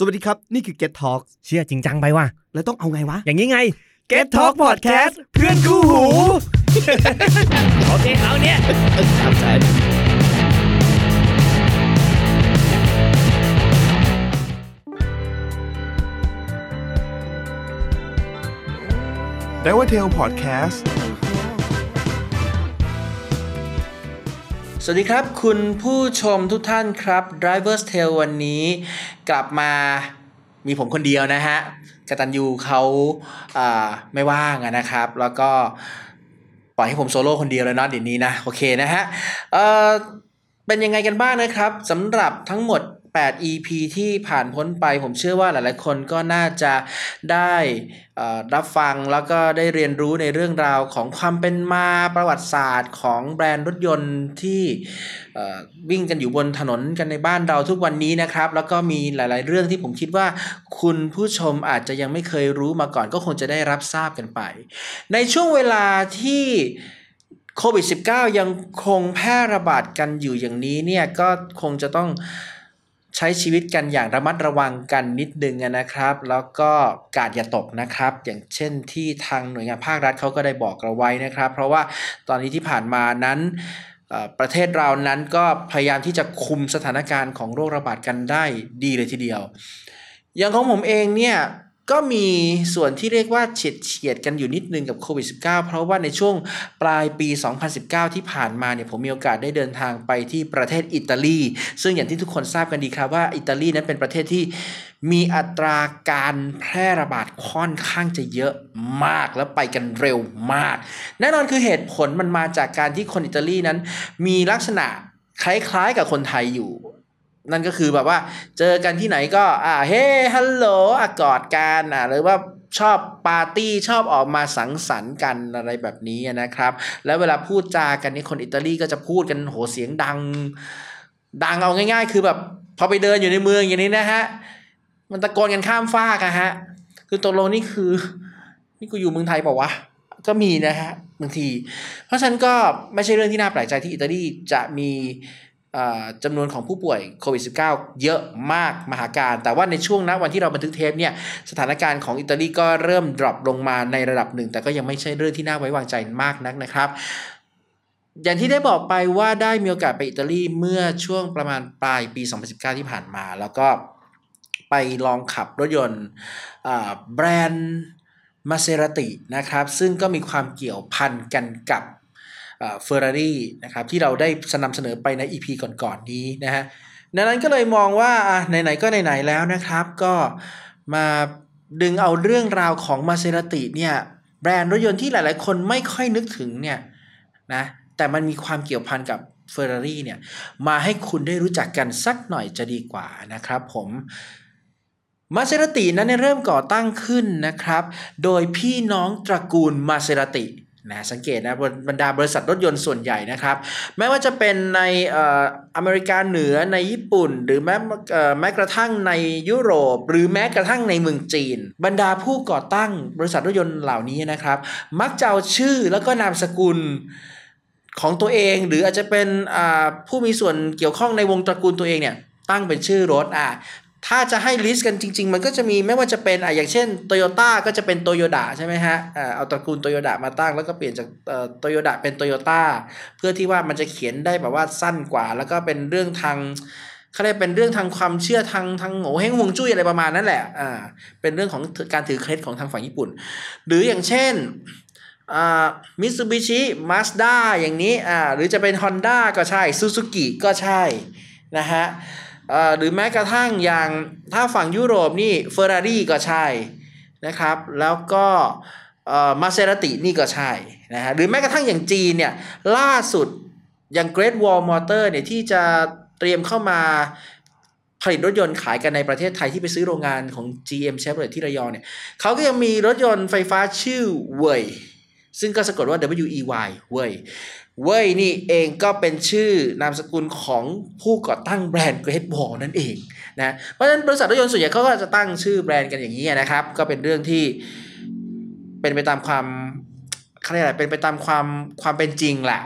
สวัสดีครับนี่คือ Get Talk เชื่อจริงจังไปว่ะแล้วต้องเอาไงวะอย่างนี้ไง Get Talk Podcast เพื่อนคู่หูโอเคเอาเนี่ยได้ว่าเทลพอดแคสต์สวัสดีครับคุณผู้ชมทุกท่านครับ Driver's Tale วันนี้กลับมามีผมคนเดียวนะฮะกตัญญูเขาไม่ว่างนะครับแล้วก็ปล่อยให้ผมโซโล่คนเดียวเลยเนาะเดี๋ยวนี้นะโอเคนะฮะเป็นยังไงกันบ้างนะครับสำหรับทั้งหมด8 EP ที่ผ่านพ้นไปผมเชื่อว่าหลายๆคนก็น่าจะได้รับฟังแล้วก็ได้เรียนรู้ในเรื่องราวของความเป็นมาประวัติศาสตร์ของแบรนด์รถยนต์ที่วิ่งกันอยู่บนถนนกันในบ้านเราทุกวันนี้นะครับแล้วก็มีหลายๆเรื่องที่ผมคิดว่าคุณผู้ชมอาจจะยังไม่เคยรู้มาก่อนก็คงจะได้รับทราบกันไปในช่วงเวลาที่โควิด -19 ยังคงแพร่ระบาดกันอยู่อย่างนี้เนี่ยก็คงจะต้องใช้ชีวิตกันอย่างระมัดระวังกันนิดนึงนะครับแล้วก็กาดอย่าตกนะครับอย่างเช่นที่ทางหน่วยงานภาครัฐเขาก็ได้บอกเราไว้นะครับเพราะว่าตอนนี้ที่ผ่านมานั้นประเทศเรานั้นก็พยายามที่จะคุมสถานการณ์ของโรคระบาดกันได้ดีเลยทีเดียวอย่างของผมเองเนี่ยก็มีส่วนที่เรียกว่าเฉียดกันอยู่นิดนึงกับโควิด -19 เพราะว่าในช่วงปลายปี 2019 ที่ผ่านมาเนี่ยผมมีโอกาสได้เดินทางไปที่ประเทศอิตาลีซึ่งอย่างที่ทุกคนทราบกันดีครับว่าอิตาลีนั้นเป็นประเทศที่มีอัตราการแพร่ระบาดค่อนข้างจะเยอะมากและไปกันเร็วมากแน่นอนคือเหตุผลมันมาจากการที่คนอิตาลีนั้นมีลักษณะคล้ายๆกับคนไทยอยู่นั่นก็คือแบบว่าเจอกันที่ไหนก็เฮ้ฮัลโหลกอดกันหรือว่าชอบปาร์ตี้ชอบออกมาสังสรรค์กันอะไรแบบนี้นะครับแล้วเวลาพูดจากันนี่คนอิตาลีก็จะพูดกันโหเสียงดังดังเอาง่ายๆคือแบบพอไปเดินอยู่ในเมืองอย่างนี้นะฮะมันตะโกนกันข้ามฟากอะฮะคือตกลงนี่กูอยู่เมืองไทยเปล่าวะก็มีนะฮะบางทีเพราะฉะนั้นก็ไม่ใช่เรื่องที่น่าแปลกใจที่อิตาลีจะมีจำนวนของผู้ป่วยโควิด -19 เยอะมากมหาการแต่ว่าในช่วงณวันที่เราบันทึกเทปเนี่ยสถานการณ์ของอิตาลีก็เริ่มดรอปลงมาในระดับหนึ่งแต่ก็ยังไม่ใช่เรื่องที่น่าไว้วางใจมากนักนะครับอย่างที่ได้บอกไปว่าได้มีโอกาสไปอิตาลีเมื่อช่วงประมาณปลายปี 2019 ที่ผ่านมาแล้วก็ไปลองขับรถยนต์แบรนด์ Maserati นะครับซึ่งก็มีความเกี่ยวพันกันกับFerrari นะครับที่เราได้นำเสนอไปใน EP ก่อนๆนี้นะฮะดังนั้นก็เลยมองว่าไหนๆก็ไหนๆแล้วนะครับก็มาดึงเอาเรื่องราวของ Maserati เนี่ยแบรนด์รถยนต์ที่หลายๆคนไม่ค่อยนึกถึงเนี่ยนะแต่มันมีความเกี่ยวพันกับ Ferrari เนี่ยมาให้คุณได้รู้จักกันสักหน่อยจะดีกว่านะครับผมMaserati นั้นเริ่มก่อตั้งขึ้นนะครับโดยพี่น้องตระกูล Maseratiนะสังเกตนะบรรดาบริษัทรถยนต์ส่วนใหญ่นะครับแม้ว่าจะเป็นในอเมริกาเหนือในญี่ปุ่นหรือแม้กระทั่งในยุโรปหรือแม้กระทั่งในเมืองจีนบรรดาผู้ก่อตั้งบริษัทรถยนต์เหล่านี้นะครับมักจะเอาชื่อแล้วก็นามสกุลของตัวเองหรืออาจจะเป็นผู้มีส่วนเกี่ยวข้องในวงตระกูลตัวเองเนี่ยตั้งเป็นชื่อรถถ้าจะให้ลิสต์กันจริงๆมันก็จะมีไม่ว่าจะเป็นอย่างเช่น Toyota ก็จะเป็น Toyoda ใช่ไหมฮะเอาตระกูล Toyoda มาตั้งแล้วก็เปลี่ยนจากToyoda เป็น Toyota เพื่อที่ว่ามันจะเขียนได้แบบว่าสั้นกว่าแล้วก็เป็นเรื่องทางเขาเรียกเป็นเรื่องทางความเชื่อทางโง่เฮงฮวงจุ้ยอะไรประมาณนั้นแหละเป็นเรื่องของการถือเคล็ดของทางฝั่งญี่ปุ่นหรืออย่างเช่นMitsubishi Mazda อย่างนี้หรือจะเป็น Honda ก็ใช่ Suzuki ก็ใช่นะฮะหรือแม้กระทั่งอย่างถ้าฝั่งยุโรปนี่ Ferrari ก็ใช่นะครับแล้วก็Maserati นี่ก็ใช่นะฮะหรือแม้กระทั่งอย่างจีนเนี่ยล่าสุดอย่าง Great Wall Motor เนี่ยที่จะเตรียมเข้ามาผลิตรถยนต์ขายกันในประเทศไทยที่ไปซื้อโรงงานของ GM Chevrolet ที่ระยองเนี่ยเขาก็ยังมีรถยนต์ไฟฟ้าชื่อ WEY ซึ่งก็สะกดว่า WEY WEY นี่เองก็เป็นชื่อนามสกุลของผู้ก่อตั้งแบรนด์ Great Wall นั่นเองนะเพราะฉะนั้นบริษัทรถยนต์ส่วนใหญ่เขาก็จะตั้งชื่อแบรนด์กันอย่างนี้นะครับก็เป็นเรื่องที่เป็นไปตามความเป็นไปตามความเป็นจริงแหละ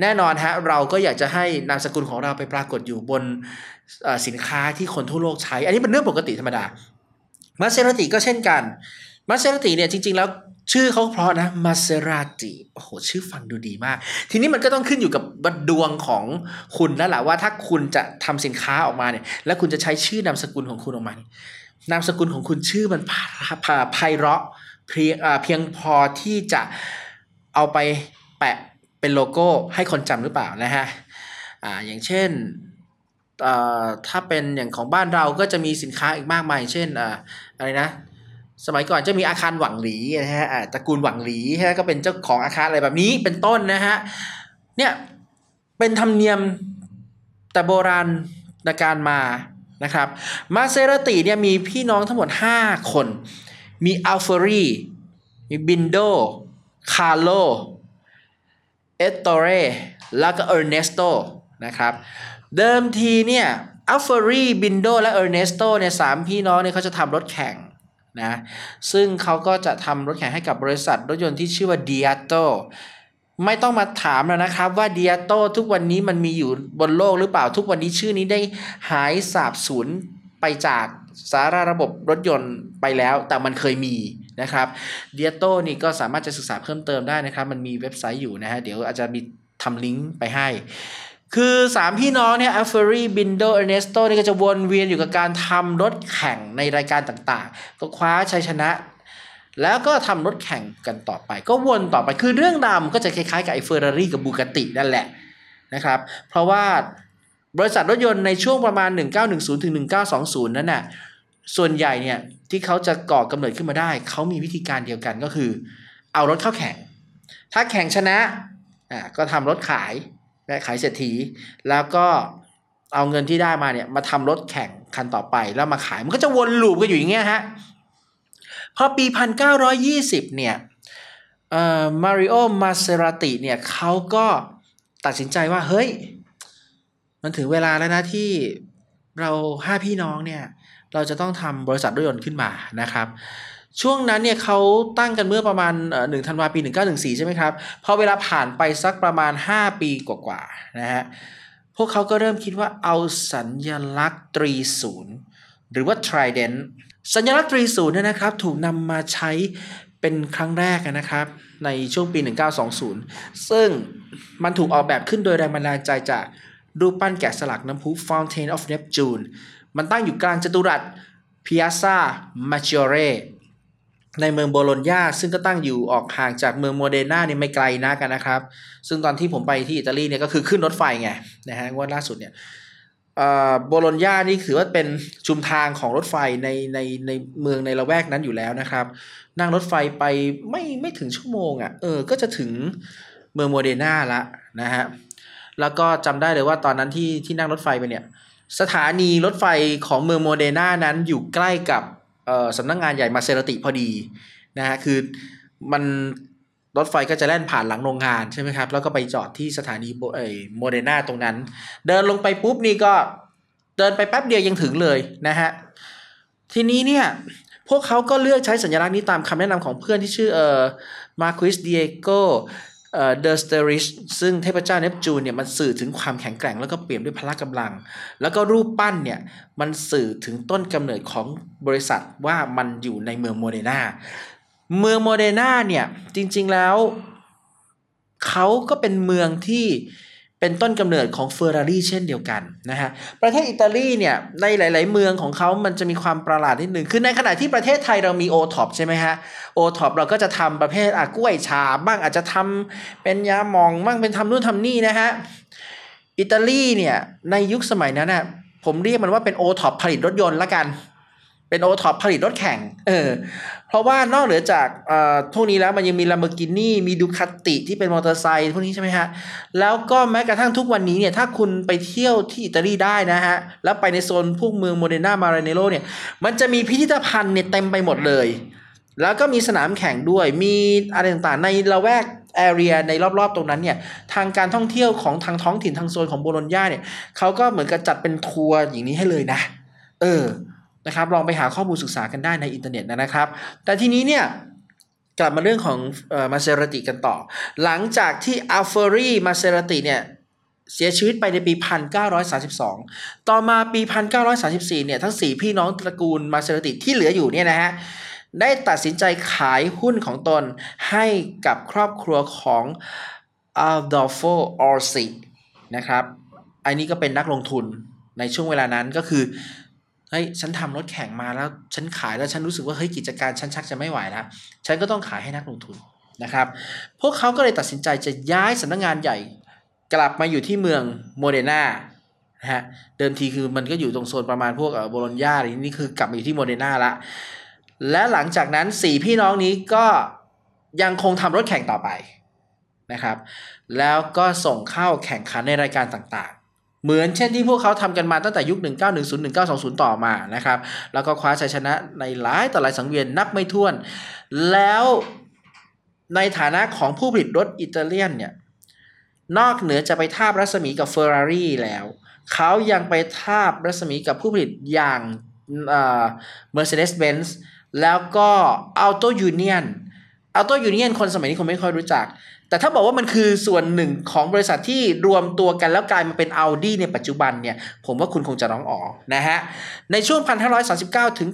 แน่นอนฮะเราก็อยากจะให้นามสกุลของเราไปปรากฏอยู่บนสินค้าที่คนทั่วโลกใช้อันนี้เป็นเรื่องปกติธรรมดา Maserati ก็เช่นกัน Maserati เนี่ยจริงๆแล้วชื่อเขาเพราะนะ Maserati โอ้โหชื่อฟังดูดีมากทีนี้มันก็ต้องขึ้นอยู่กับดวงของคุณแล้วล่ะว่าถ้าคุณจะทำสินค้าออกมาเนี่ยแล้วคุณจะใช้ชื่อนามสกุลของคุณออกมานามสกุลของคุณชื่อมันไพเราะเพียงพอที่จะเอาไปแปะเป็นโลโก้ให้คนจำหรือเปล่านะฮะอย่างเช่นถ้าเป็นอย่างของบ้านเราก็จะมีสินค้าอีกมากมายเช่นอะไรนะสมัยก่อนจะมีอาคารหวังหลีนะฮะตระกูลหวังหลีฮะก็เป็นเจ้าของอาคารอะไรแบบนี้เป็นต้นนะฮะเนี่ยเป็นธรรมเนียมแต่โบราณการมานะครับมาเซราติเนี่ยมีพี่น้องทั้งหมด5คนมี Alfieri มี Bindo คาร์โลเอตโตเรแล้วก็ Ernesto นะครับเดิมทีเนี่ย Alfieri Bindo และ Ernesto เนี่ย3พี่น้องเนี่ยเขาจะทำรถแข่งนะซึ่งเขาก็จะทำรถแข่งให้กับบริษัทรถยนต์ที่ชื่อว่า Diato ไม่ต้องมาถามแล้วนะครับว่า Diato ทุกวันนี้มันมีอยู่บนโลกหรือเปล่าทุกวันนี้ชื่อนี้ได้หายสาบสูญไปจากสาราระบบรถยนต์ไปแล้วแต่มันเคยมีนะครับ Diato นี่ก็สามารถจะศึกษาเพิ่มเติมได้นะครับมันมีเว็บไซต์อยู่นะฮะเดี๋ยวอาจจะมีทำลิงก์ไปให้คือ3พี่น้องเนี่ย Alfieri Bindo Ernesto นี่ก็จะวนเวียนอยู่กับการทำรถแข่งในรายการต่างๆก็คว้าชัยชนะแล้วก็ทำรถแข่งกันต่อไปก็วนต่อไปคือเรื่องราวก็จะคล้ายๆกับไอ้ Ferrari กับ Bugatti นั่นแหละนะครับเพราะว่าบริษัทรถยนต์ในช่วงประมาณ1910ถึง1920นั้นน่ะส่วนใหญ่เนี่ยที่เขาจะก่อกำเนิดขึ้นมาได้เขามีวิธีการเดียวกันก็คือเอารถเข้าแข่งถ้าแข่งชนะก็ทำรถขายและขายเศรษฐีแล้วก็เอาเงินที่ได้มาเนี่ยมาทำรถแข่งคันต่อไปแล้วมาขายมันก็จะวนลูปกันอยู่อย่างเงี้ยฮะพอปี1920เนี่ยมาริโอมาเซราติเนี่ยเขาก็ตัดสินใจว่าเฮ้ยมันถึงเวลาแล้วนะที่เรา5พี่น้องเนี่ยเราจะต้องทำบริษัทรถยนต์ขึ้นมานะครับช่วงนั้นเนี่ยเขาตั้งกันเมื่อประมาณ1 ธันวาคม ปี 1914 ใช่ไหมครับพอเวลาผ่านไปสักประมาณ5ปีกว่าๆนะฮะพวกเขาก็เริ่มคิดว่าเอาสัญลักษณ์30หรือว่า Trident สัญลักษณ์30เนี่ยนะครับถูกนำมาใช้เป็นครั้งแรกนะครับในช่วงปี 1920 ซึ่งมันถูกออกแบบขึ้นโดยแรงบันดาลใจจากรูปปั้นแกะสลักน้ำพุ Fountain of Neptune มันตั้งอยู่กลางจัตุรัส Piazza Maggioreในเมืองโบโลญญาซึ่งก็ตั้งอยู่ออกห่างจากเมืองโมเดนานี่ไม่ไกลนักนะครับซึ่งตอนที่ผมไปที่อิตาลีเนี่ยก็คือขึ้นรถไฟไงนะฮะวันล่าสุดเนี่ยโบโลญญานี่ถือว่าเป็นชุมทางของรถไฟในเมืองในละแวกนั้นอยู่แล้วนะครับนั่งรถไฟไปไม่ถึงชั่วโมงก็จะถึงเมืองโมเดนาละนะฮะแล้วก็จำได้เลยว่าตอนนั้นที่นั่งรถไฟไปเนี่ยสถานีรถไฟของเมืองโมเดนานั้นอยู่ใกล้กับสำนักงานใหญ่มาเซราติพอดีนะฮะคือมันรถไฟก็จะแล่นผ่านหลังโรงงานใช่ไหมครับแล้วก็ไปจอดที่สถานีโมเดนาตรงนั้นเดินลงไปปุ๊บนี่ก็เดินไปแป๊บเดียวยังถึงเลยนะฮะทีนี้เนี่ยพวกเขาก็เลือกใช้สัญลักษณ์นี้ตามคำแนะนำของเพื่อนที่ชื่อมาร์ควิสเดียโกเดอะสเตริชซึ่งเทพเจ้าเนปจูนเนี่ยมันสื่อถึงความแข็งแกร่งแล้วก็เปลี่ยนด้วยพละกำลังแล้วก็รูปปั้นเนี่ยมันสื่อถึงต้นกำเนิดของบริษัทว่ามันอยู่ในเมืองโมเดนาเนี่ยจริงๆแล้วเขาก็เป็นเมืองที่เป็นต้นกำเนิดของ Ferrari เช่นเดียวกันนะฮะประเทศอิตาลีเนี่ยในหลายๆเมืองของเขามันจะมีความประหลาดนิดนึงคือในขณะที่ประเทศไทยเรามี O-Top ใช่ไหมฮะ O-Top เราก็จะทำประเภทกล้วยฉาบบ้างอาจจะทำเป็นยาหมองบ้างเป็นทำนู่นทำนี่นะฮะอิตาลีเนี่ยในยุคสมัยนั้นน่ะผมเรียกมันว่าเป็น O-Top ผลิตรถยนต์ละกันเป็น O-Top ผลิตรถแข่งเพราะว่านอกเหนือจากพวกนี้แล้วมันยังมี Lamborghini มี Ducati ที่เป็นมอเตอร์ไซค์พวกนี้ใช่ไหมฮะแล้วก็แม้กระทั่งทุกวันนี้เนี่ยถ้าคุณไปเที่ยวที่อิตาลีได้นะฮะแล้วไปในโซนพวกเมืองโมเดนามาราเนโรเนี่ยมันจะมีพิพิธภัณฑ์เนี่ยเต็มไปหมดเลยแล้วก็มีสนามแข่งด้วยมีอะไรต่างๆในละแวกแอเรียในรอบๆตรงนั้นเนี่ยทางการท่องเที่ยวของทางท้องถิ่นทางโซนของโบโลญญาเนี่ยเขาก็เหมือนกับจัดเป็นทัวร์อย่างนี้ให้เลยนะนะครับลองไปหาข้อมูลศึกษากันได้ในอินเทอร์เน็ตนะครับแต่ทีนี้เนี่ย กลับมาเรื่องของMaserati กันต่อหลังจากที่ Alfieri Maserati เนี่ยเสียชีวิตไปในปี1932ต่อมาปี1934เนี่ยทั้ง4พี่น้องตระกูล Maserati ที่เหลืออยู่เนี่ยนะฮะได้ตัดสินใจขายหุ้นของตนให้กับครอบครัวของอัลดอลโฟ ออร์ซีนะครับอันนี้ก็เป็นนักลงทุนในช่วงเวลานั้นก็คือเฮ้ยฉันทำรถแข่งมาแล้วฉันขายแล้วฉันรู้สึกว่าเฮ้ยกิจการฉันชักจะไม่ไหวแล้วฉันก็ต้องขายให้นักลงทุนนะครับพวกเขาก็เลยตัดสินใจจะย้ายสำนักงานใหญ่กลับมาอยู่ที่เมืองโมเดนานะฮะเดิมทีคือมันก็อยู่ตรงโซนประมาณพวกโบโลญญาอะไรนี่คือกลับมาอยู่ที่โมเดนาละและหลังจากนั้น4พี่น้องนี้ก็ยังคงทำรถแข่งต่อไปนะครับแล้วก็ส่งเข้าแข่งขันในรายการต่างๆเหมือนเช่นที่พวกเขาทำกันมาตั้งแต่ยุค 1910-1920 ต่อมานะครับแล้วก็คว้าชัยชนะในหลายต่อหลายสังเวียนนับไม่ถ้วนแล้วในฐานะของผู้ผลิตรถอิตาเลียนเนี่ยนอกเหนือจะไปทาบรัศมีกับ Ferrari แล้วเขายังไปทาบรัศมีกับผู้ผลิตอย่างMercedes-Benz แล้วก็ Auto Union Auto Union คนสมัยนี้คงไม่ค่อยรู้จักแต่ถ้าบอกว่ามันคือส่วนหนึ่งของบริษัทที่รวมตัวกันแล้วกลายมาเป็น Audi ในปัจจุบันเนี่ยผมว่าคุณคงจะร้องอ๋อนะฮะในช่วง 1539 ถึง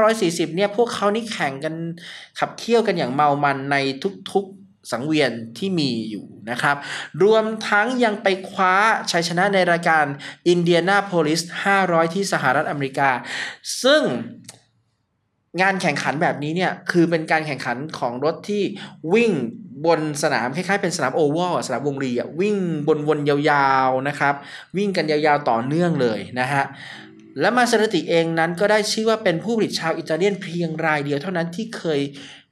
1940 เนี่ยพวกเขานี่แข่งกันขับเคี่ยวกันอย่างเมามันในทุกๆสังเวียนที่มีอยู่นะครับรวมทั้งยังไปคว้าชัยชนะในรายการ Indianapolis 500 ที่สหรัฐอเมริกาซึ่งงานแข่งขันแบบนี้เนี่ยคือเป็นการแข่งขันของรถที่วิ่งบนสนามคล้ายๆเป็นสนามโอวัลสนามวงรีวิ่งบนวนยาวๆนะครับวิ่งกันยาวๆต่อเนื่องเลยนะฮะและMaseratiเองนั้นก็ได้ชื่อว่าเป็นผู้ผลิตชาวอิตาเลียนเพียงรายเดียวเท่านั้นที่เคย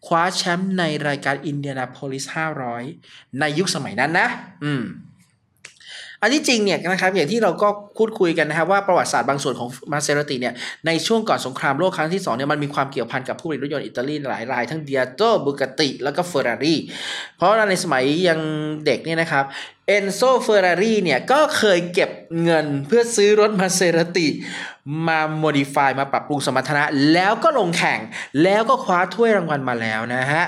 คว้าแชมป์ในรายการ Indianapolis 500ในยุคสมัยนั้นนะอันที่จริงเนี่ยนะครับอย่างที่เราก็พูดคุยกันนะครับว่าประวัติศาสตร์บางส่วนของMaseratiเนี่ยในช่วงก่อนสงครามโลกครั้งที่2เนี่ยมันมีความเกี่ยวพันกับผู้ผลิตรถยนต์อิตาลีหลายรายทั้ง Diato Bugatti แล้วก็ Ferrari เพราะว่าในสมัยยังเด็กเนี่ยนะครับ Enzo Ferrari เนี่ยก็เคยเก็บเงินเพื่อซื้อรถMaserati มา modify มาปรับปรุงสมรรถนะแล้วก็ลงแข่งแล้วก็คว้าถ้วยรางวัลมาแล้วนะฮะ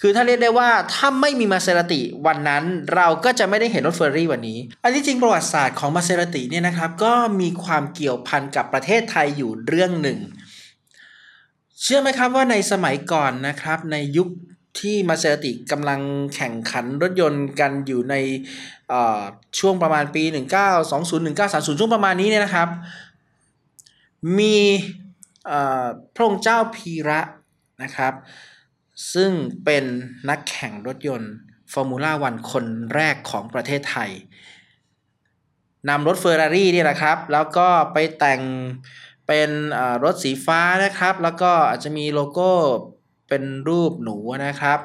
คือถ้าเรียกได้ว่าถ้าไม่มีMaseratiวันนั้นเราก็จะไม่ได้เห็นรถFerrariวันนี้อันที่จริงประวัติศาสตร์ของMaseratiเนี่ยนะครับก็มีความเกี่ยวพันกับประเทศไทยอยู่เรื่องหนึ่งเชื่อไหมครับว่าในสมัยก่อนนะครับในยุคที่Maseratiกำลังแข่งขันรถยนต์กันอยู่ในช่วงประมาณปี 1920-1930 ช่วงประมาณนี้เนี่ยนะครับมีพระองค์เจ้าพีระนะครับซึ่งเป็นนักแข่งรถยนต์ฟอร์มูล่า1คนแรกของประเทศไทยนำรถ Ferrari เนี่ยนะครับแล้วก็ไปแต่งเป็นรถสีฟ้านะครับแล้วก็อาจจะมีโลโก้เป็นรูปหนูนะครับ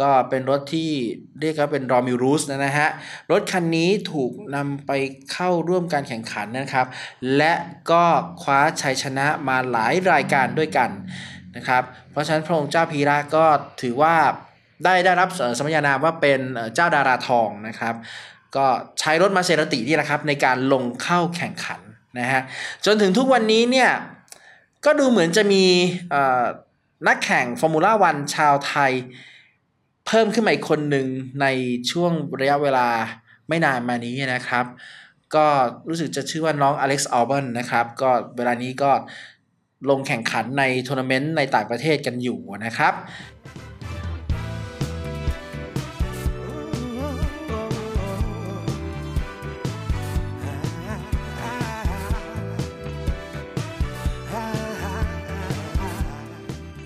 ก็เป็นรถที่เรียกว่าเป็น Romulus นะฮะรถคันนี้ถูกนำไปเข้าร่วมการแข่งขันนะครับและก็คว้าชัยชนะมาหลายรายการด้วยกันนะครับเพราะฉะนั้นพระองค์เจ้าพีระก็ถือว่าได้รับสมญานามว่าเป็นเจ้าดาราทองนะครับก็ใช้รถMaseratiนี่แหละครับในการลงเข้าแข่งขันนะฮะจนถึงทุกวันนี้เนี่ยก็ดูเหมือนจะมีนักแข่งฟอร์มูล่า1ชาวไทยเพิ่มขึ้นมาอีกคนหนึ่งในช่วงระยะเวลาไม่นานมานี้นะครับก็รู้สึกจะชื่อว่าน้องอเล็กซ์ อัลเบิร์นนะครับก็เวลานี้ก็ลงแข่งขันในทัวร์นาเมนต์ในต่างประเทศกันอยู่นะครับ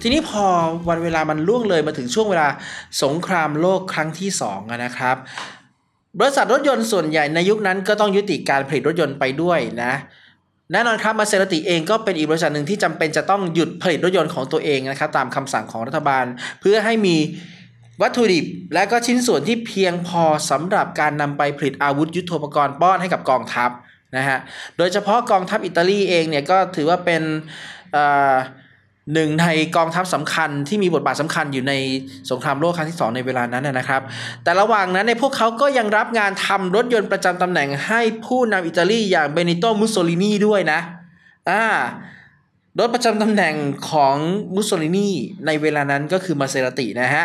ทีนี้พอวันเวลามันล่วงเลยมาถึงช่วงเวลาสงครามโลกครั้งที่2นะครับบริษัทรถยนต์ส่วนใหญ่ในยุคนั้นก็ต้องยุติการผลิตรถยนต์ไปด้วยนะแน่นอนครับMaseratiเองก็เป็นอีกบริษัทหนึ่งที่จำเป็นจะต้องหยุดผลิตรถยนต์ของตัวเองนะครับตามคำสั่งของรัฐบาลเพื่อให้มีวัตถุดิบและก็ชิ้นส่วนที่เพียงพอสำหรับการนำไปผลิตอาวุธยุทโธปกรณ์ป้อนให้กับกองทัพนะฮะโดยเฉพาะกองทัพอิตาลีเองเนี่ยก็ถือว่าเป็นหนึ่งในกองทัพสำคัญที่มีบทบาทสำคัญอยู่ในสงครามโลกครั้งที่2ในเวลานั้นนะครับแต่ระหว่างนั้นในพวกเขาก็ยังรับงานทำรถยนต์ประจำตำแหน่งให้ผู้นำอิตาลีอย่างเบนิโต มุสโซลินีด้วยนะ รถประจำตำแหน่งของมุสโซลินีในเวลานั้นก็คือมาเซราตินะฮะ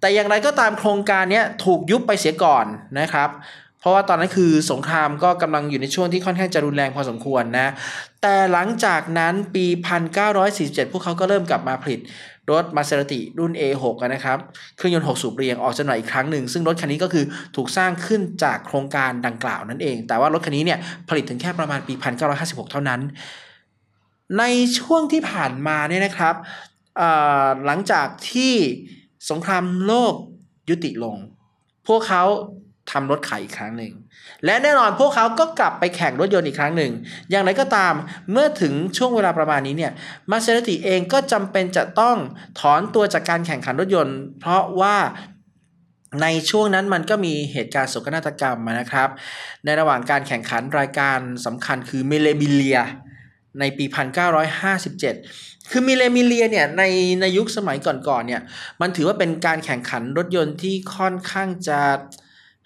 แต่อย่างไรก็ตามโครงการนี้ถูกยุบไปเสียก่อนนะครับเพราะว่าตอนนั้นคือสงครามก็กำลังอยู่ในช่วงที่ค่อนข้างจะรุนแรงพอสมควรนะแต่หลังจากนั้นปี 1947 พวกเขาก็เริ่มกลับมาผลิตรถ Maserati รุ่น A6 นะครับเครื่องยนต์6สูบเรียงออกจำหน่ายอีกครั้งหนึ่งซึ่งรถคันนี้ก็คือถูกสร้างขึ้นจากโครงการดังกล่าวนั่นเองแต่ว่ารถคันนี้เนี่ยผลิตถึงแค่ประมาณปี 1956 เท่านั้นในช่วงที่ผ่านมาเนี่ยนะครับหลังจากที่สงครามโลกยุติลงพวกเขาทำรถขายอีกครั้งหนึ่งและแน่นอนพวกเขาก็กลับไปแข่งรถยนต์อีกครั้งหนึ่งอย่างไรก็ตามเมื่อถึงช่วงเวลาประมาณนี้เนี่ย Maserati เองก็จำเป็นจะต้องถอนตัวจากการแข่งขันรถยนต์เพราะว่าในช่วงนั้นมันก็มีเหตุการณ์โศกนาฏกรรมนะครับในระหว่างการแข่งขันรายการสำคัญคือ Mille Miglia ในปี 1957 คือ Mille Miglia เนี่ยในยุคสมัยก่อนๆเนี่ยมันถือว่าเป็นการแข่งขันรถยนต์ที่ค่อนข้างจะ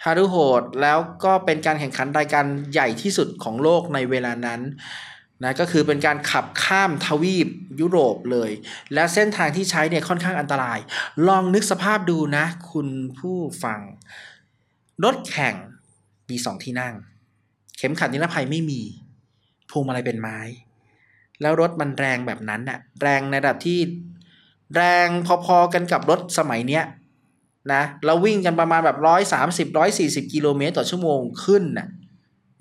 ฮารุโหดแล้วก็เป็นการแข่งขันรายการใหญ่ที่สุดของโลกในเวลานั้นนะก็คือเป็นการขับข้ามทวีปยุโรปเลยและเส้นทางที่ใช้เนี่ยค่อนข้างอันตรายลองนึกสภาพดูนะคุณผู้ฟังรถแข่งมี2ที่นั่งเข็มขัดนิรภัยไม่มีพวงมาลัยเป็นไม้แล้วรถมันแรงแบบนั้นน่ะแรงในระดับที่แรงพอๆกันกับรถสมัยเนี้ยนะเราวิ่งกันประมาณแบบ130-140กิโลเมตรต่อชั่วโมงขึ้นน่ะ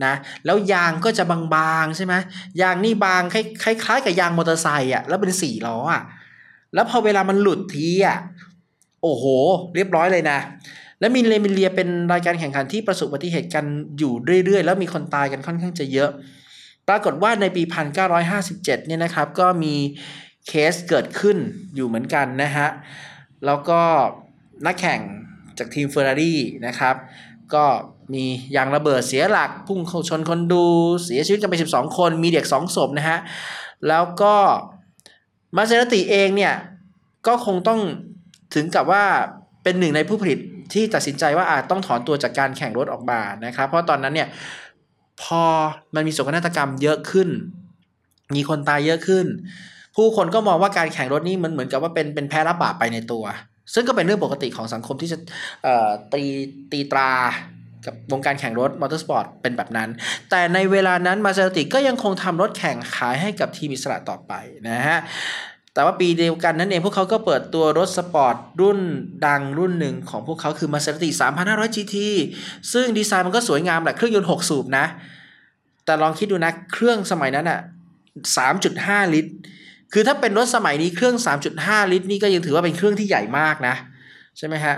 นะแล้วยางก็จะบางๆใช่ไหมยางนี่บางคล้ายๆกับยางมอเตอร์ไซค์อ่ะแล้วเป็น4ล้ออ่ะแล้วพอเวลามันหลุดทีอ่ะโอ้โหเรียบร้อยเลยนะและมีเลมิเลียเป็นรายการแข่งขันที่ประสบอุบัติเหตุกันอยู่เรื่อยๆแล้วมีคนตายกันค่อนข้างจะเยอะปรากฏว่าในปี 1957 เนี่ยนะครับก็มีเคสเกิดขึ้นอยู่เหมือนกันนะฮะแล้วก็นักแข่งจากทีม Ferrari นะครับก็มียางระเบิดเสียหลักพุ่งชนคนดูเสียชีวิตกันไป12คนมีเด็ก2ศพนะฮะแล้วก็ Maserati เองเนี่ยก็คงต้องถึงกับว่าเป็นหนึ่งในผู้ผลิตที่ตัดสินใจว่าอาจต้องถอนตัวจากการแข่งรถออกมานะครับเพราะตอนนั้นเนี่ยพอมันมีโศกนาฏกรรมเยอะขึ้นมีคนตายเยอะขึ้นผู้คนก็มองว่าการแข่งรถนี่มันเหมือนกับว่าเป็นแพ้รับบาปไปในตัวซึ่งก็เป็นเรื่องปกติของสังคมที่จะตีตรากับวงการแข่งรถมอเตอร์สปอร์ตเป็นแบบนั้นแต่ในเวลานั้น Maserati ก็ยังคงทำรถแข่งขายให้กับทีมอิสระต่อไปนะฮะแต่ว่าปีเดียวกันนั้นเองพวกเขาก็เปิดตัวรถสปอร์ตรุ่นดังรุ่นหนึ่งของพวกเขาคือ Maserati 3500 GT ซึ่งดีไซน์มันก็สวยงามแหละเครื่องยนต์6สูบนะแต่ลองคิดดูนะเครื่องสมัยนั้นอ่ะ 3.5 ลิตรคือถ้าเป็นรถสมัยนี้เครื่อง 3.5 ลิตรนี่ก็ยังถือว่าเป็นเครื่องที่ใหญ่มากนะใช่ไหมฮะ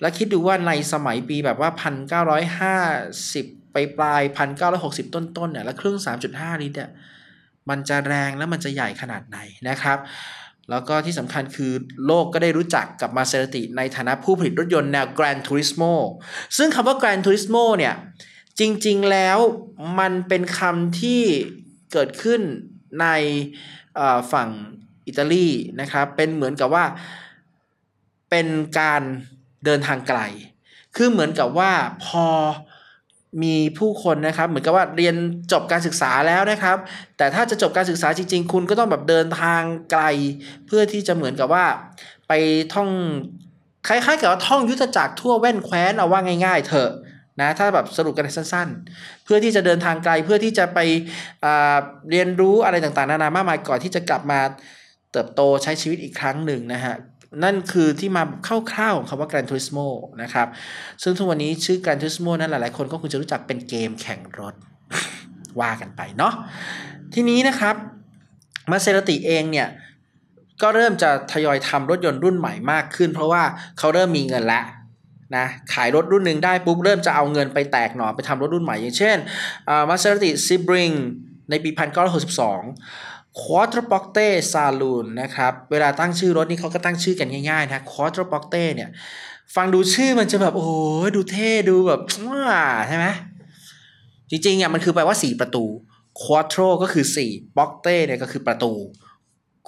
แล้วคิดดูว่าในสมัยปีแบบว่า 1950 ไปปลาย 1960 ต้นๆเนี่ยแล้วเครื่อง 3.5 ลิตรเนี่ยมันจะแรงแล้วมันจะใหญ่ขนาดไหนนะครับแล้วก็ที่สำคัญคือโลกก็ได้รู้จักกับ Maserati ในฐานะผู้ผลิตรถยนต์แนว Gran Turismo ซึ่งคำว่า Gran Turismo เนี่ยจริงๆแล้วมันเป็นคำที่เกิดขึ้นในฝั่งอิตาลีนะครับเป็นเหมือนกับว่าเป็นการเดินทางไกลคือเหมือนกับว่าพอมีผู้คนนะครับเหมือนกับว่าเรียนจบการศึกษาแล้วนะครับแต่ถ้าจะจบการศึกษาจริงๆคุณก็ต้องแบบเดินทางไกลเพื่อที่จะเหมือนกับว่าไปท่องคล้ายๆกับว่าท่องยุทธจักรทั่วแว่นแคว้นเอาว่าง่ายๆเถอะนะถ้าแบบสรุปกันสั้นๆเพื่อที่จะเดินทางไกลเพื่อที่จะไปเรียนรู้อะไรต่างๆนานามากมายก่อนที่จะกลับมาเติบโตใช้ชีวิตอีกครั้งหนึ่งนะฮะนั่นคือที่มาคร่าวๆของคำว่า Gran Turismo นะครับซึ่งทุกวันนี้ชื่อ Gran Turismo นั้นหลายๆคนก็คงจะรู้จักเป็นเกมแข่งรถ ว่ากันไปเนาะทีนี้นะครับ Maserati เองเนี่ยก็เริ่มจะทยอยทำรถยนต์รุ่นใหม่มากขึ้นเพราะว่าเขาเริ่มมีเงินแล้วนะขายรถรุ่นหนึ่งได้ปุ๊บเริ่มจะเอาเงินไปแตกหน่อไปทำรถรุ่นใหม่อย่างเช่นMaserati Sebring ในปี 1962 Quattroporte Saloon นะครับเวลาตั้งชื่อรถนี่เขาก็ตั้งชื่อกันง่ายๆนะ Quattroporte เนี่ยฟังดูชื่อมันจะแบบโอ้โหดูเท่ดูแบบใช่ไหมจริงๆอ่ะมันคือแปลว่า4ประตู Quattro ก็คือ4 Porte เนี่ยก็คือประตู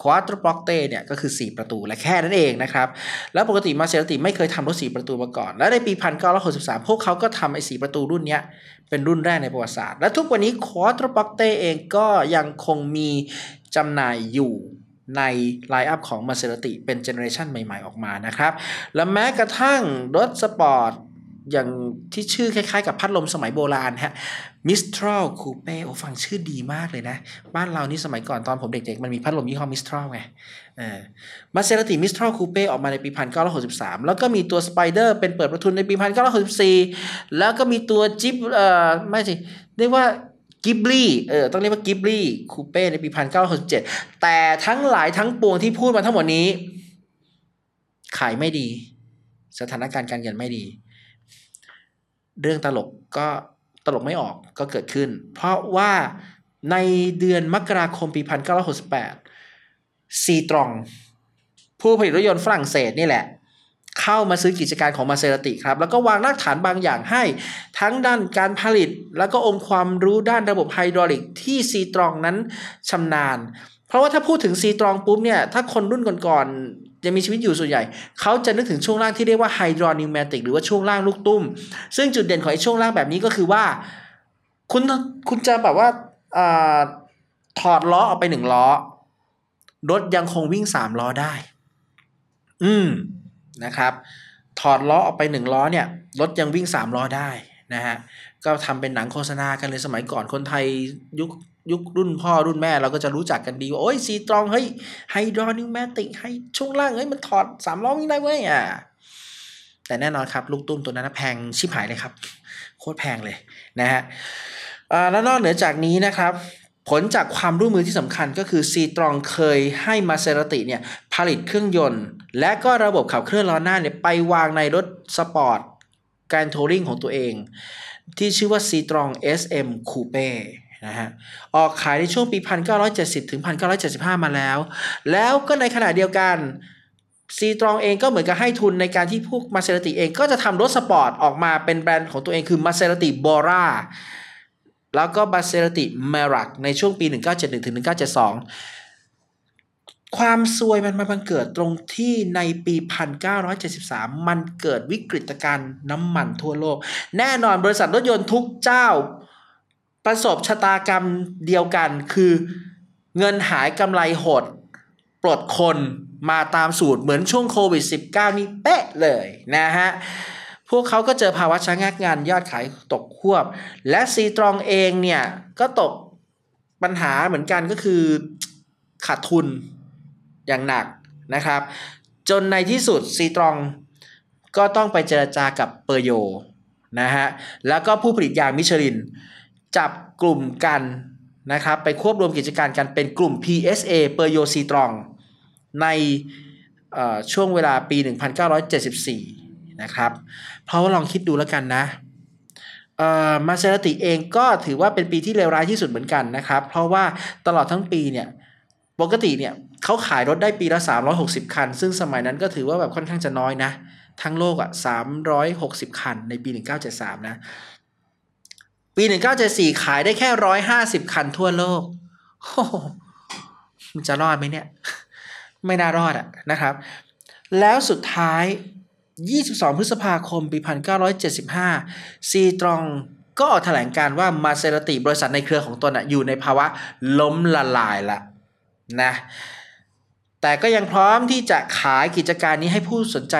Quattroporte เนี่ยก็คือ4ประตูและแค่นั้นเองนะครับแล้วปกติ Maserati ไม่เคยทำรถ4ประตูมาก่อนและในปี 1963 พวกเขาก็ทำไอ้4ประตูรุ่นนี้เป็นรุ่นแรกในประวัติศาสตร์และทุกวันนี้ Quattroporte เองก็ยังคงมี จำหน่ายอยู่ในไลน์อัพของ Maserati เป็นเจเนอเรชันใหม่ๆออกมานะครับและแม้กระทั่งรถสปอร์ตอย่างที่ชื่อคล้ายๆกับพัดลมสมัยโบราณฮะ Mistral Coupe โอ้ฟังชื่อดีมากเลยนะบ้านเรานี่สมัยก่อนตอนผมเด็กๆมันมีพัดลมยี่ห้อ Mistral ไงMaserati Mistral Coupe ออกมาในปี 1963 แล้วก็มีตัว Spider เป็นเปิดประทุนในปี 1964 แล้วก็มีตัวจิ๊บไม่สิเรียกว่า Ghibli ต้องเรียกว่า Ghibli Coupe ในปี 1967 แต่ทั้งหลายทั้งปวงที่พูดมาทั้งหมดนี้ขายไม่ดีสถานการณ์การเงินไม่ดีเรื่องตลกก็ตลกไม่ออกก็เกิดขึ้นเพราะว่าในเดือนมกราคมปี 1968 ซีตรองผู้ผลิตรถยนต์ฝรั่งเศสนี่แหละเข้ามาซื้อกิจการของ Maserati ครับแล้วก็วางรากฐานบางอย่างให้ทั้งด้านการผลิตแล้วก็องค์ความรู้ด้านระบบไฮดรอลิกที่ซีตรองนั้นชำนาญเพราะว่าถ้าพูดถึงซีตรองปุ๊บเนี่ยถ้าคนรุ่นก่อนยังมีชีวิตอยู่ส่วนใหญ่เขาจะนึกถึงช่วงล่างที่เรียกว่าไฮดรอนิวแมติกหรือว่าช่วงล่างลูกตุ้มซึ่งจุดเด่นของไอ้ช่วงล่างแบบนี้ก็คือว่าคุณจะแบบว่าถอดล้อออกไป1ล้อรถยังคงวิ่ง3ล้อได้นะครับถอดล้อออกไป1ล้อเนี่ยรถยังวิ่ง3ล้อได้นะฮะก็ทำเป็นหนังโฆษณากันเลยสมัยก่อนคนไทยยุครุ่นพ่อรุ่นแม่เราก็จะรู้จักกันดีว่าโอ้ยซีตรองเฮ้ยไฮดรอนิวแมติกให้ช่วงล่างเฮ้ยมันถอด3ล้อวิ่งได้เว้ยแต่แน่นอนครับลูกตุ้มตัวนั้นแพงชิบหายเลยครับโคตรแพงเลยนะฮะแล้วนอกเหนือจากนี้นะครับผลจากความร่วมมือที่สำคัญก็คือซีตรองเคยให้ Maserati เนี่ยผลิตเครื่องยนต์และก็ระบบขับเคลื่อนล้อหน้าเนี่ยไปวางในรถสปอร์ตการทัวริงของตัวเองที่ชื่อว่า Citroen SM Coupeนะฮะออกขายในช่วงปี 1970 ถึง 1975 มาแล้วก็ในขณะเดียวกันซีตรองเองก็เหมือนกับให้ทุนในการที่พวก Maserati เองก็จะทำรถสปอร์ตออกมาเป็นแบรนด์ของตัวเองคือ Maserati Bora แล้วก็ Maserati Merak ในช่วงปี 1971 ถึง 1972 ความซวยมันมาบังเกิดตรงที่ในปี 1973 มันเกิดวิกฤตการณ์น้ำมันทั่วโลกแน่นอนบริษัทรถยนต์ทุกเจ้าประสบชะตากรรมเดียวกันคือเงินหายกำไรหดปลดคนมาตามสูตรเหมือนช่วงโควิด -19 นี่เป๊ะเลยนะฮะพวกเขาก็เจอภาวะชะงักงานยอดขายตกควบและซีตรองเองเนี่ยก็ตกปัญหาเหมือนกันก็คือขาดทุนอย่างหนักนะครับจนในที่สุดซีตรองก็ต้องไปเจรจากับเปอร์โยนะฮะแล้วก็ผู้ผลิตยางมิชลินจับกลุ่มกันนะครับไปควบรวมกิจการกันเป็นกลุ่ม PSA เปอร์โยซีตรองในช่วงเวลาปี 1974 นะครับเพราะว่าลองคิดดูแล้วกันนะMaserati เองก็ถือว่าเป็นปีที่เลวร้ายที่สุดเหมือนกันนะครับเพราะว่าตลอดทั้งปีเนี่ยปกติเนี่ยเขาขายรถได้ปีละ360คันซึ่งสมัยนั้นก็ถือว่าแบบค่อนข้างจะน้อยนะทั้งโลกอ่ะ360คันในปี 1973 นะปี 1974 ขายได้แค่150คันทั่วโลกโอ้โหมันจะรอดไหมเนี่ยไม่น่ารอดอะนะครับแล้วสุดท้าย22พฤษภาคมปี 1975 ซีตรองก็ออกแถลงการว่า Maserati บริษัทในเครือของตนอยู่ในภาวะล้มละลายละนะแต่ก็ยังพร้อมที่จะขายกิจการนี้ให้ผู้สนใจ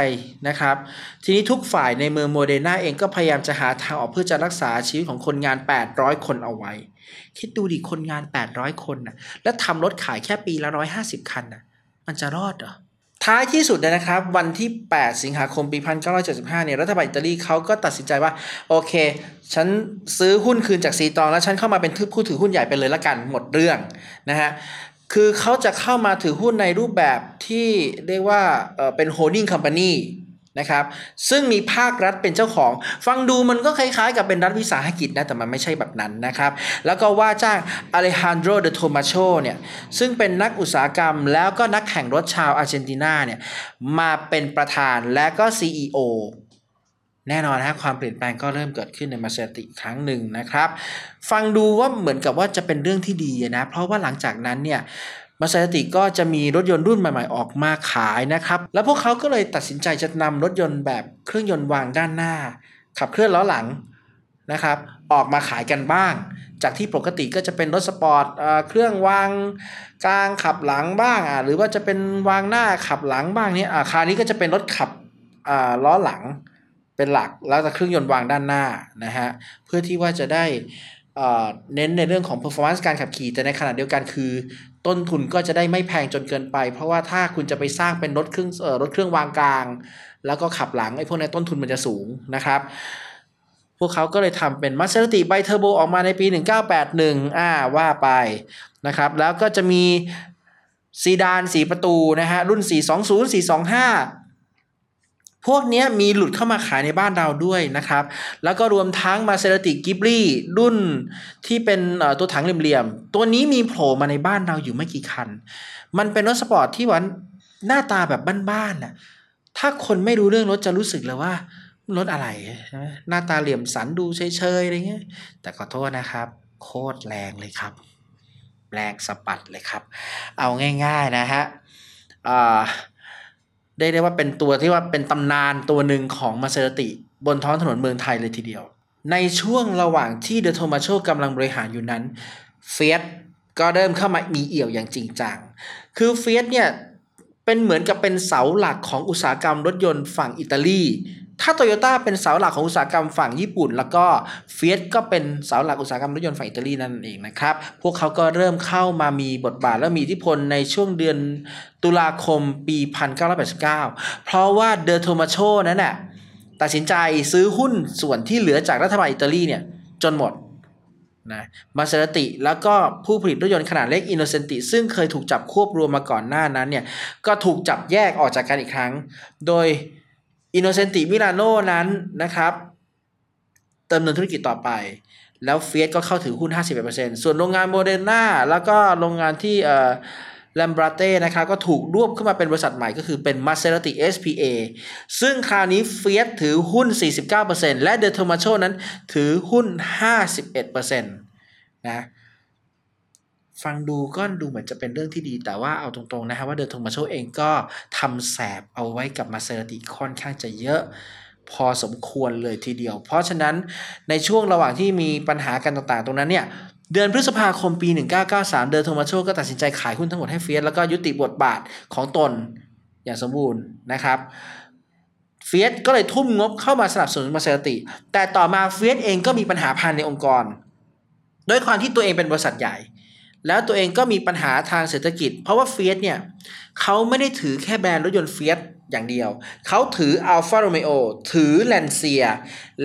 นะครับทีนี้ทุกฝ่ายในเมืองโมเดนาเองก็พยายามจะหาทางออกเพื่อจะรักษาชีวิตของคนงาน800คนเอาไว้คิดดูดิคนงาน800คนนะและทำรถขายแค่ปีละ150คันนะมันจะรอดเหรอท้ายที่สุดนะครับวันที่8สิงหาคมปี 1975 เนี่ยรัฐบาลอิตาลีเขาก็ตัดสินใจว่าโอเคฉันซื้อหุ้นคืนจากซีตรองแล้วฉันเข้ามาเป็นผู้ถือหุ้นใหญ่ไปเลยละกันหมดเรื่องนะฮะคือเขาจะเข้ามาถือหุ้นในรูปแบบที่เรียกว่าเป็น holding company นะครับซึ่งมีภาครัฐเป็นเจ้าของฟังดูมันก็คล้ายๆกับเป็นรัฐวิสาหกิจนะแต่มันไม่ใช่แบบนั้นนะครับแล้วก็ว่าจ้าง Alejandro de Tomaso เนี่ยซึ่งเป็นนักอุตสาหกรรมแล้วก็นักแข่งรถชาวอาร์เจนตินาเนี่ยมาเป็นประธานและก็ CEO แน่นอนฮะความเปลี่ยนแปลงก็เริ่มเกิดขึ้นใน Maserati ครั้งหนึ่งนะครับฟังดูว่าเหมือนกับว่าจะเป็นเรื่องที่ดีนะเพราะว่าหลังจากนั้นเนี่ย Maserati ก็จะมีรถยนต์รุ่นใหม่ๆออกมาขายนะครับแล้วพวกเขาก็เลยตัดสินใจจะนำรถยนต์แบบเครื่องยนต์วางด้านหน้าขับเคลื่อนล้อหลัง นะครับออกมาขายกันบ้างจากที่ปกติก็จะเป็นรถสปอร์ตเครื่องวางกลางขับหลังบ้างหรือว่าจะเป็นวางหน้าขับหลังบ้างนี้คราวนี้ก็จะเป็นรถขับล้อหลังเป็นหลักแล้วจะเครื่องยนต์วางด้านหน้านะฮะเพื่อที่ว่าจะได้เน้นในเรื่องของ performance การขับขี่แต่ในขณะเดียวกันคือต้นทุนก็จะได้ไม่แพงจนเกินไปเพราะว่าถ้าคุณจะไปสร้างเป็นรถเครื่องวางกลางแล้วก็ขับหลังไอ้พวกนี้ต้นทุนมันจะสูงนะครับพวกเขาก็เลยทำเป็น Maserati Biturbo ออกมาในปี1981ว่าไปนะครับแล้วก็จะมีซีดาน4ประตูนะฮะรุ่น420 425พวกนี้มีหลุดเข้ามาขายในบ้านเราด้วยนะครับแล้วก็รวมทั้ง Maserati Ghibli รุ่นที่เป็นตัวถังเหลี่ยมๆตัวนี้มีโผล่มาในบ้านเราอยู่ไม่กี่คันมันเป็นรถสปอร์ตที่วันหน้าตาแบบบ้านๆน่ะถ้าคนไม่รู้เรื่องรถจะรู้สึกเลยว่ารถอะไรหน้าตาเหลี่ยมสันดูเฉยๆอะไรเงี้ยแต่ขอโทษนะครับโคตรแรงเลยครับแรงสะบัดเลยครับเอาง่ายๆนะฮะได้ว่าเป็นตัวที่ว่าเป็นตำนานตัวหนึ่งของMaseratiบนท้องถนนเมืองไทยเลยทีเดียวในช่วงระหว่างที่เดอะโทมัสโชกำลังบริหารอยู่นั้นFiatก็เริ่มเข้ามามีเอี่ยวอย่างจริงจังคือFiatเนี่ยเป็นเหมือนกับเป็นเสาหลักของอุตสาหกรรมรถยนต์ฝั่งอิตาลีถ้า Toyota เป็นเสาหลักของอุตสาหกรรมฝั่งญี่ปุ่นแล้วก็ Fiat ก็เป็นเสาหลักอุตสาหกรรมรถยนต์ฝั่งอิตาลีนั่นเองนะครับพวกเขาก็เริ่มเข้ามามีบทบาทและมีอิทธิพลในช่วงเดือนตุลาคมปี1989เพราะว่าเดอโทมาโชนั้นน่ะตัดสินใจซื้อหุ้นส่วนที่เหลือจากรัฐบาลอิตาลีเนี่ยจนหมดนะMaseratiแล้วก็ผู้ผลิตรถยนต์ขนาดเล็ก Innocenti ซึ่งเคยถูกจับควบรวมมาก่อนหน้านั้นเนี่ยก็ถูกจับแยกออกจากกันอีกครั้งโดยInnocenti Milano นั้นนะครับดำเนินธุรกิจต่อไปแล้วFiatก็เข้าถือหุ้น 51% ส่วนโรงงานโมเดอร์นาแล้วก็โรงงานที่ลัมบราเต้นะครับก็ถูกรวบขึ้นมาเป็นบริษัทใหม่ก็คือเป็น Maserati SPA ซึ่งคราวนี้Fiatถือหุ้น 49% และ De Tomaso นั้นถือหุ้น 51% นะฟังดูก็ดูเหมือนจะเป็นเรื่องที่ดีแต่ว่าเอาตรงๆนะฮะว่าเดอโทมาโชเองก็ทำแสบเอาไว้กับMaseratiค่อนข้างจะเยอะพอสมควรเลยทีเดียวเพราะฉะนั้นในช่วงระหว่างที่มีปัญหากันต่างๆตรงนั้นเนี่ยเดือนพฤษภาคมปี1993เดอโทมาโชก็ตัดสินใจขายหุ้นทั้งหมดให้Fiatแล้วก็ยุติบทบาทของตนอย่างสมบูรณ์นะครับFiatก็เลยทุ่มงบเข้ามาสนับสนุนMaseratiแต่ต่อมาFiatเองก็มีปัญหาภายในองค์กรด้วยความที่ตัวเองเป็นบริษัทใหญ่แล้วตัวเองก็มีปัญหาทางเศรษฐกิจเพราะว่าFiatเนี่ยเขาไม่ได้ถือแค่แบรนด์รถยนต์Fiatอย่างเดียวเขาถือ Alfa Romeo ถือ Lancia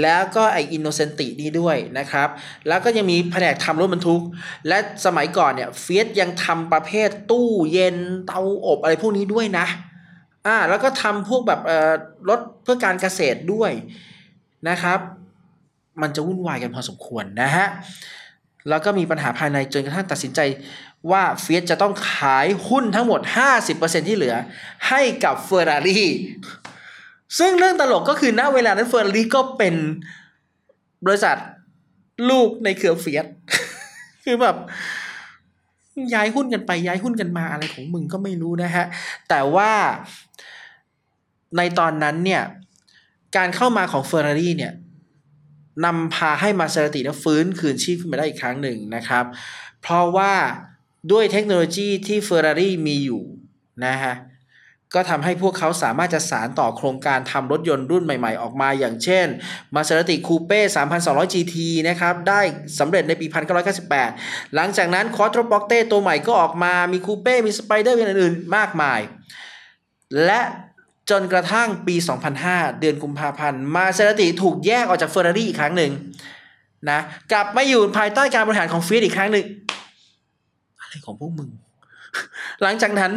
แล้วก็ไอ้ Innocenti นี่ด้วยนะครับแล้วก็ยังมีแผนกทำรถบรรทุกและสมัยก่อนเนี่ยFiatยังทำประเภทตู้เย็นเตาอบอะไรพวกนี้ด้วยนะแล้วก็ทำพวกแบบรถเพื่อการเกษตรด้วยนะครับมันจะวุ่นวายกันพอสมควรนะฮะแล้วก็มีปัญหาภายในจนกระทั่งตัดสินใจว่าFiatจะต้องขายหุ้นทั้งหมด 50% ที่เหลือให้กับ Ferrari ซึ่งเรื่องตลกก็คือณเวลานั้น Ferrari ก็เป็นบริษัทลูกในเครือFiat คือแบบย้ายหุ้นกันไปย้ายหุ้นกันมาอะไรของมึงก็ไม่รู้นะฮะแต่ว่าในตอนนั้นเนี่ยการเข้ามาของ Ferrari เนี่ยนำพาให้Maseratiนั้นฟื้นคืนชีพขึ้นมาได้อีกครั้งหนึ่งนะครับเพราะว่าด้วยเทคโนโลยีที่ Ferrari มีอยู่นะฮะก็ทำให้พวกเขาสามารถจะสานต่อโครงการทำรถยนต์รุ่นใหม่ๆออกมาอย่างเช่นMaserati Coupe 3200 GT นะครับได้สำเร็จในปี1998หลังจากนั้น Quattroporte ตัวใหม่ก็ออกมามี Coupe มี Spider อื่นๆมากมายและจนกระทั่งปี 2005 เดือนกุมภาพันธ์Maseratiถูกแยกออกจาก Ferrari อีกครั้งหนึ่งนะกลับมาอยู่ภายใต้การบริหารของFiatอีกครั้งหนึ่งอะไรของพวกมึงหลังจากนั้น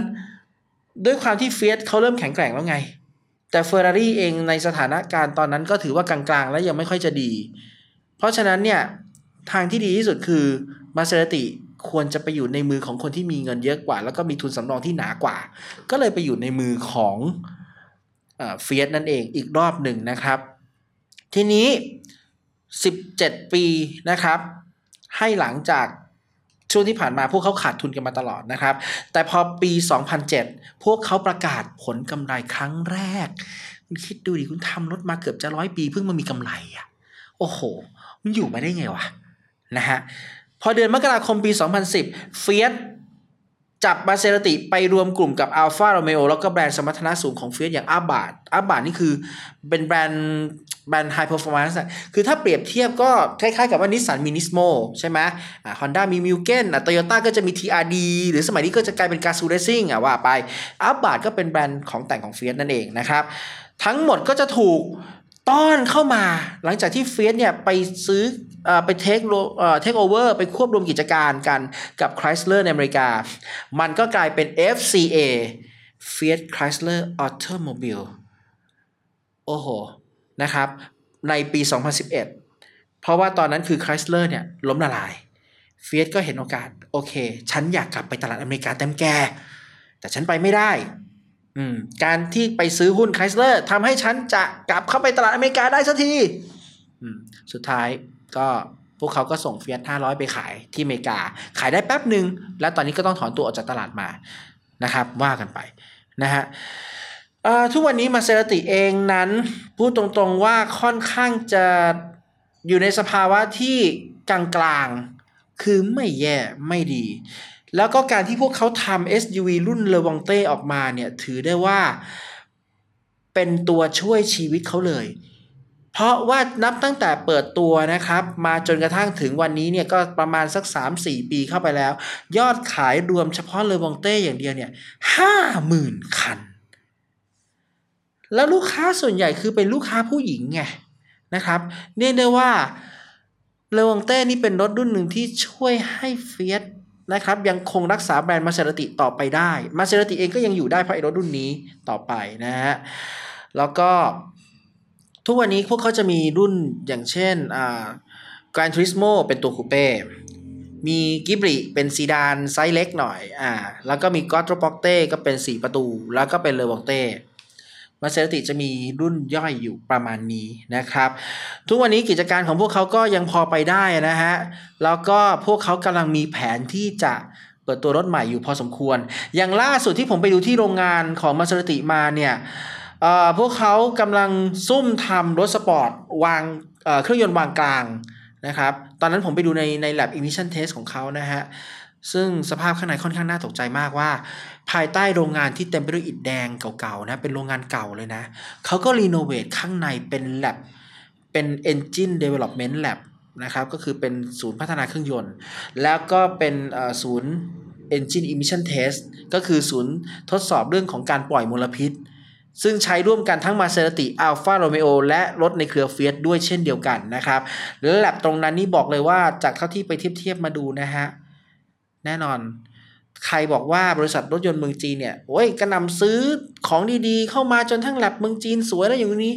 ด้วยความที่Fiatเขาเริ่มแข็งแกร่งแล้วไงแต่ Ferrari เองในสถานการณ์ตอนนั้นก็ถือว่ากลางๆและยังไม่ค่อยจะดีเพราะฉะนั้นเนี่ยทางที่ดีที่สุดคือMaseratiควรจะไปอยู่ในมือของคนที่มีเงินเยอะกว่าแล้วก็มีทุนสำรองที่หนากว่าก็เลยไปอยู่ในมือของFiat นั่นเองอีกรอบหนึ่งนะครับทีนี้17ปีนะครับให้หลังจากช่วงที่ผ่านมาพวกเขาขาดทุนกันมาตลอดนะครับแต่พอปี2007พวกเขาประกาศผลกำไรครั้งแรกคุณคิดดูดิคุณทำรถมาเกือบจะ100 ปีเพิ่งมามีกำไรโอ้โห มันอยู่มาได้ไงวะนะฮะพอเดือนมกราคมปี2010 Fiat จับMaseratiไปรวมกลุ่มกับ Alfa Romeo แล้วก็แบรนด์สมรรถนะสูงของ Fiat อย่าง Abarth นี่คือเป็นแบรนด์ High Performance คือถ้าเปรียบเทียบก็คล้ายๆกับว่า Nissan มี Nismo ใช่ไหมHonda มี Mugen Toyota ก็จะมี TRD หรือสมัยนี้ก็จะกลายเป็น Gazoo Racing ว่าไป Abarth ก็เป็นแบรนด์ของแต่งของ Fiat นั่นเองนะครับทั้งหมดก็จะถูกต้อนเข้ามาหลังจากที่ Fiat เนี่ยไปซื้อไปเทคโอเวอร์ ไปควบรวมกิจการกันกับ Chrysler ในอเมริกามันก็กลายเป็น FCA Fiat Chrysler Automobile โอ้โหนะครับในปี 2011 เพราะว่าตอนนั้นคือ Chrysler เนี่ยล้มละลาย Fiat ก็เห็นโอกาสโอเคฉันอยากกลับไปตลาดอเมริกาเต็มแก่แต่ฉันไปไม่ได้การที่ไปซื้อหุ้น Chrysler ทำให้ฉันจะกลับเข้าไปตลาดอเมริกาได้สักทีสุดท้ายก็พวกเขาก็ส่ง Fiat 500 ไปขายที่อเมริกาขายได้แป๊บหนึ่งแล้วตอนนี้ก็ต้องถอนตัวออกจากตลาดมานะครับว่ากันไปนะฮะทุกวันนี้ Maserati เองนั้นพูดตรงๆว่าค่อนข้างจะอยู่ในสภาวะที่กลางๆคือไม่แย่ไม่ดีแล้วก็การที่พวกเขาทำ SUV รุ่นเลวองเต้ออกมาเนี่ยถือได้ว่าเป็นตัวช่วยชีวิตเขาเลยเพราะว่านับตั้งแต่เปิดตัวนะครับมาจนกระทั่งถึงวันนี้เนี่ยก็ประมาณสัก 3-4 ปีเข้าไปแล้วยอดขายรวมเฉพาะเลวองเต้อย่างเดียวเนี่ย 50,000 คันแล้วลูกค้าส่วนใหญ่คือเป็นลูกค้าผู้หญิงไงนะครับเรียกได้ว่าเลวองเต้นี่เป็นรถรุ่นหนึ่งที่ช่วยให้Fiatนะครับยังคงรักษาแบรนด์Maseratiต่อไปได้Maseratiเองก็ยังอยู่ได้เพราะรถรุ่นนี้ต่อไปนะฮะแล้วก็ทุกวันนี้พวกเขาจะมีรุ่นอย่างเช่นGran Turismo เป็นตัวคูเป้มี Ghibli เป็นซีดานไซส์เล็กหน่อยแล้วก็มี Quattroporte ก็เป็น4ประตูแล้วก็เป็น Levante Maserati จะมีรุ่นย่อยอยู่ประมาณนี้นะครับทุกวันนี้กิจการของพวกเขาก็ยังพอไปได้นะฮะแล้วก็พวกเขากำลังมีแผนที่จะเปิดตัวรถใหม่อยู่พอสมควรอย่างล่าสุดที่ผมไปดูที่โรงงานของ Maserati มาเนี่ยพวกเขากำลังซุ่มทำรถสปอร์ตวางเครื่องยนต์วางกลางนะครับตอนนั้นผมไปดูใน Lab Emission Test ของเขานะฮะซึ่งสภาพข้างในค่อนข้างน่าตกใจมากว่าภายใต้โรงงานที่เต็มไปด้วยอิฐแดงเก่าๆนะเป็นโรงงานเก่าเลยนะเขาก็รีโนเวทข้างในเป็น lab เป็น engine development lab นะครับก็คือเป็นศูนย์พัฒนาเครื่องยนต์แล้วก็เป็นศูนย์ engine emission test ก็คือศูนย์ทดสอบเรื่องของการปล่อยมลพิษซึ่งใช้ร่วมกันทั้ง Maserati Alfa Romeo และรถในเครือ Fiat ด้วยเช่นเดียวกันนะครับและ lab ตรงนั้นนี่บอกเลยว่าจากเท่าที่ไปเทียบมาดูนะฮะแน่นอนใครบอกว่าบริษัทรถยนต์เมืองจีนเนี่ยโอ้ยกระนำซื้อของดีๆเข้ามาจนทั้งแลบเมืองจีนสวยแล้วอย่างนี้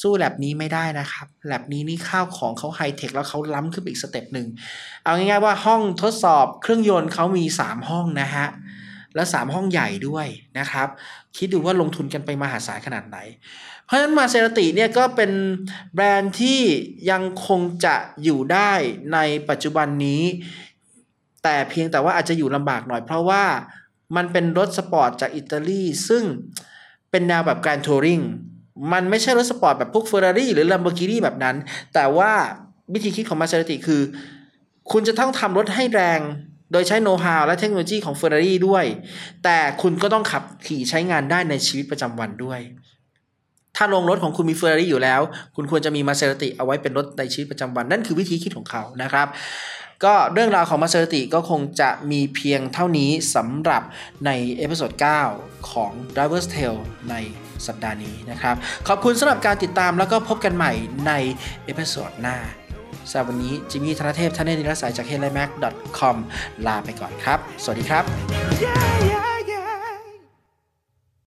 สู้แลบนี้ไม่ได้นะครับแลบนี้นี่ข้าวของเขาไฮเทคแล้วเขาล้ำขึ้นอีกสเต็ปหนึ่งเอาง่ายๆว่าห้องทดสอบเครื่องยนต์เขามี3ห้องนะฮะแล้ว3ห้องใหญ่ด้วยนะครับคิดดูว่าลงทุนกันไปมหาศาลขนาดไหนเพราะฉะนั้นMaseratiเนี่ยก็เป็นแบรนด์ที่ยังคงจะอยู่ได้ในปัจจุบันนี้แต่เพียงแต่ว่าอาจจะอยู่ลำบากหน่อยเพราะว่ามันเป็นรถสปอร์ตจากอิตาลีซึ่งเป็นแนวแบบการทัวริงมันไม่ใช่รถสปอร์ตแบบพวก Ferrari หรือ Lamborghini แบบนั้นแต่ว่าวิธีคิดของ Maserati คือคุณจะต้องทำรถให้แรงโดยใช้โนว์ฮาวและเทคโนโลยีของ Ferrari ด้วยแต่คุณก็ต้องขับขี่ใช้งานได้ในชีวิตประจำวันด้วยถ้าโรงรถของคุณมี Ferrari อยู่แล้วคุณควรจะมี Maserati เอาไว้เป็นรถในชีวิตประจำวันนั่นคือวิธีคิดของเขานะครับก็เรื่องราวของMaseratiก็คงจะมีเพียงเท่านี้สำหรับในเอพิโซด9ของ Driver's Tale ในสัปดาห์นี้นะครับขอบคุณสำหรับการติดตามแล้วก็พบกันใหม่ในเอพิโซดหน้าสำหรับวันนี้จิมมี่ธนเทพท่านเนนิรสายจาก headlineMac.com ลาไปก่อนครับสวัสดีครับ